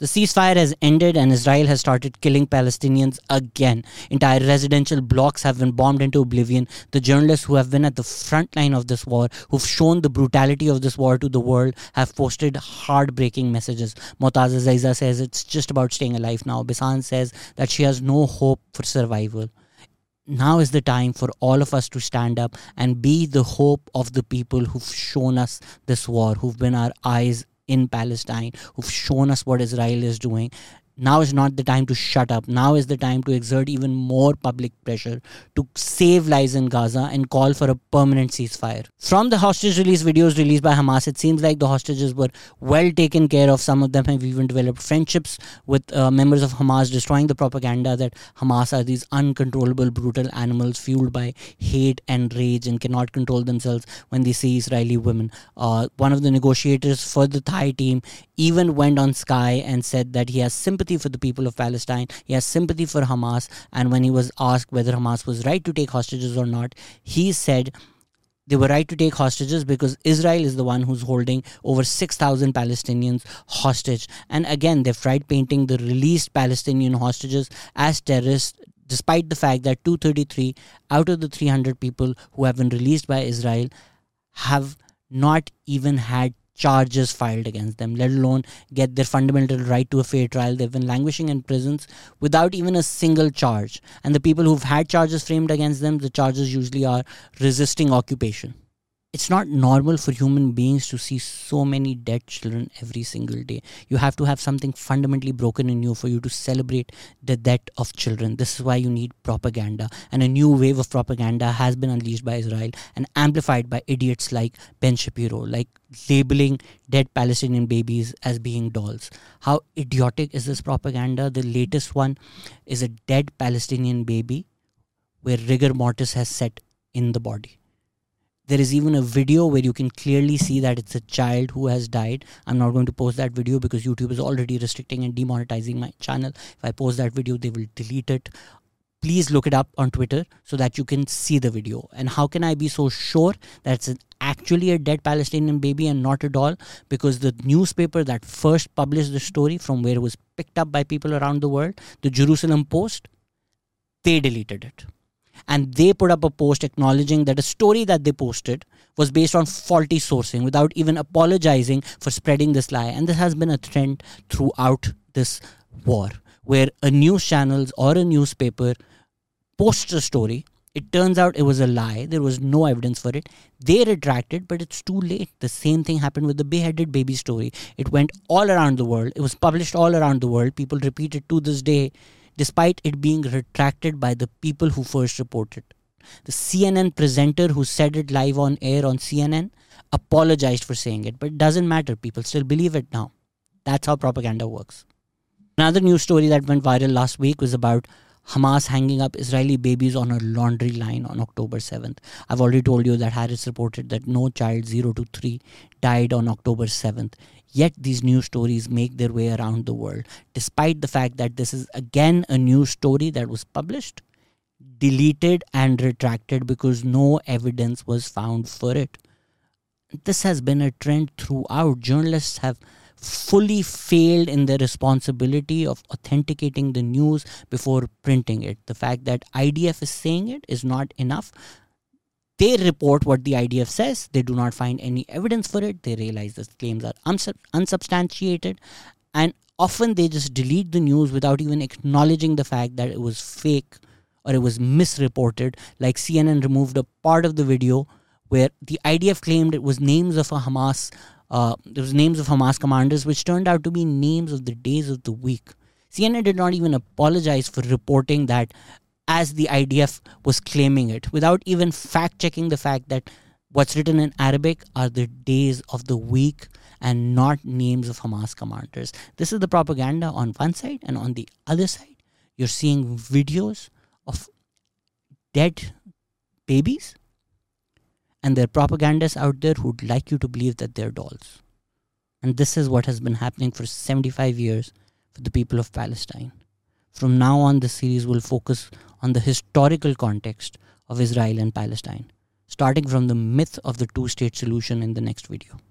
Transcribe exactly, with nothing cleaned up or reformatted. The ceasefire has ended and Israel has started killing Palestinians again. Entire residential blocks have been bombed into oblivion. The journalists who have been at the front line of this war, who've shown the brutality of this war to the world, have posted heartbreaking messages. Motaz Azaiza says it's just about staying alive now. Bisan says that she has no hope for survival. Now is the time for all of us to stand up and be the hope of the people who've shown us this war, who've been our eyes in Palestine, who've shown us what Israel is doing. Now is not the time to shut up. Now is the time to exert even more public pressure to save lives in Gaza and call for a permanent ceasefire. From the hostage release videos released by Hamas, it seems like the hostages were well taken care of. Some of them have even developed friendships with uh, members of Hamas, destroying the propaganda that Hamas are these uncontrollable, brutal animals fueled by hate and rage and cannot control themselves when they see Israeli women. Uh, one of the negotiators for the Thai team even went on Sky and said that he has sympathy for the people of Palestine. He has sympathy for Hamas, and when he was asked whether Hamas was right to take hostages or not, he said they were right to take hostages because Israel is the one who's holding over six thousand Palestinians hostage. And again, they've tried painting the released Palestinian hostages as terrorists, despite the fact that two thirty-three out of the three hundred people who have been released by Israel have not even had charges filed against them, let alone get their fundamental right to a fair trial. They've been languishing in prisons without even a single charge. And the people who've had charges framed against them, the charges usually are resisting occupation. It's not normal for human beings to see so many dead children every single day. You have to have something fundamentally broken in you for you to celebrate the death of children. This is why you need propaganda. And a new wave of propaganda has been unleashed by Israel and amplified by idiots like Ben Shapiro, like labeling dead Palestinian babies as being dolls. How idiotic is this propaganda? The latest one is a dead Palestinian baby where rigor mortis has set in the body. There is even a video where you can clearly see that it's a child who has died. I'm not going to post that video because YouTube is already restricting and demonetizing my channel. If I post that video, they will delete it. Please look it up on Twitter so that you can see the video. And how can I be so sure that it's an actually a dead Palestinian baby and not a doll? Because the newspaper that first published the story, from where it was picked up by people around the world, the Jerusalem Post, they deleted it. And they put up a post acknowledging that a story that they posted was based on faulty sourcing without even apologizing for spreading this lie. And this has been a trend throughout this war, where a news channel or a newspaper posts a story. It turns out it was a lie. There was no evidence for it. They retracted, but it's too late. The same thing happened with the beheaded baby story. It went all around the world. It was published all around the world. People repeat it to this day, despite it being retracted by the people who first reported. The C N N presenter who said it live on air on C N N apologized for saying it, but it doesn't matter. People still believe it now. That's how propaganda works. Another news story that went viral last week was about Hamas hanging up Israeli babies on a laundry line on October seventh. I've already told you that Harris reported that no child zero to three died on October seventh. Yet these news stories make their way around the world, despite the fact that this is again a news story that was published, deleted and retracted because no evidence was found for it. This has been a trend throughout. Journalists have fully failed in their responsibility of authenticating the news before printing it. The fact that I D F is saying it is not enough. They report what the I D F says. They do not find any evidence for it. They realize the claims are uns- unsubstantiated. And often they just delete the news without even acknowledging the fact that it was fake or it was misreported. Like C N N removed a part of the video where the I D F claimed it was names of a Hamas Uh, there was names of Hamas commanders, which turned out to be names of the days of the week. C N N did not even apologize for reporting that as the I D F was claiming it, without even fact-checking the fact that what's written in Arabic are the days of the week and not names of Hamas commanders. This is the propaganda on one side, and on the other side, you're seeing videos of dead babies. And there are propagandists out there who'd like you to believe that they're dolls. And this is what has been happening for seventy-five years for the people of Palestine. From now on, this series will focus on the historical context of Israel and Palestine, starting from the myth of the two-state solution in the next video.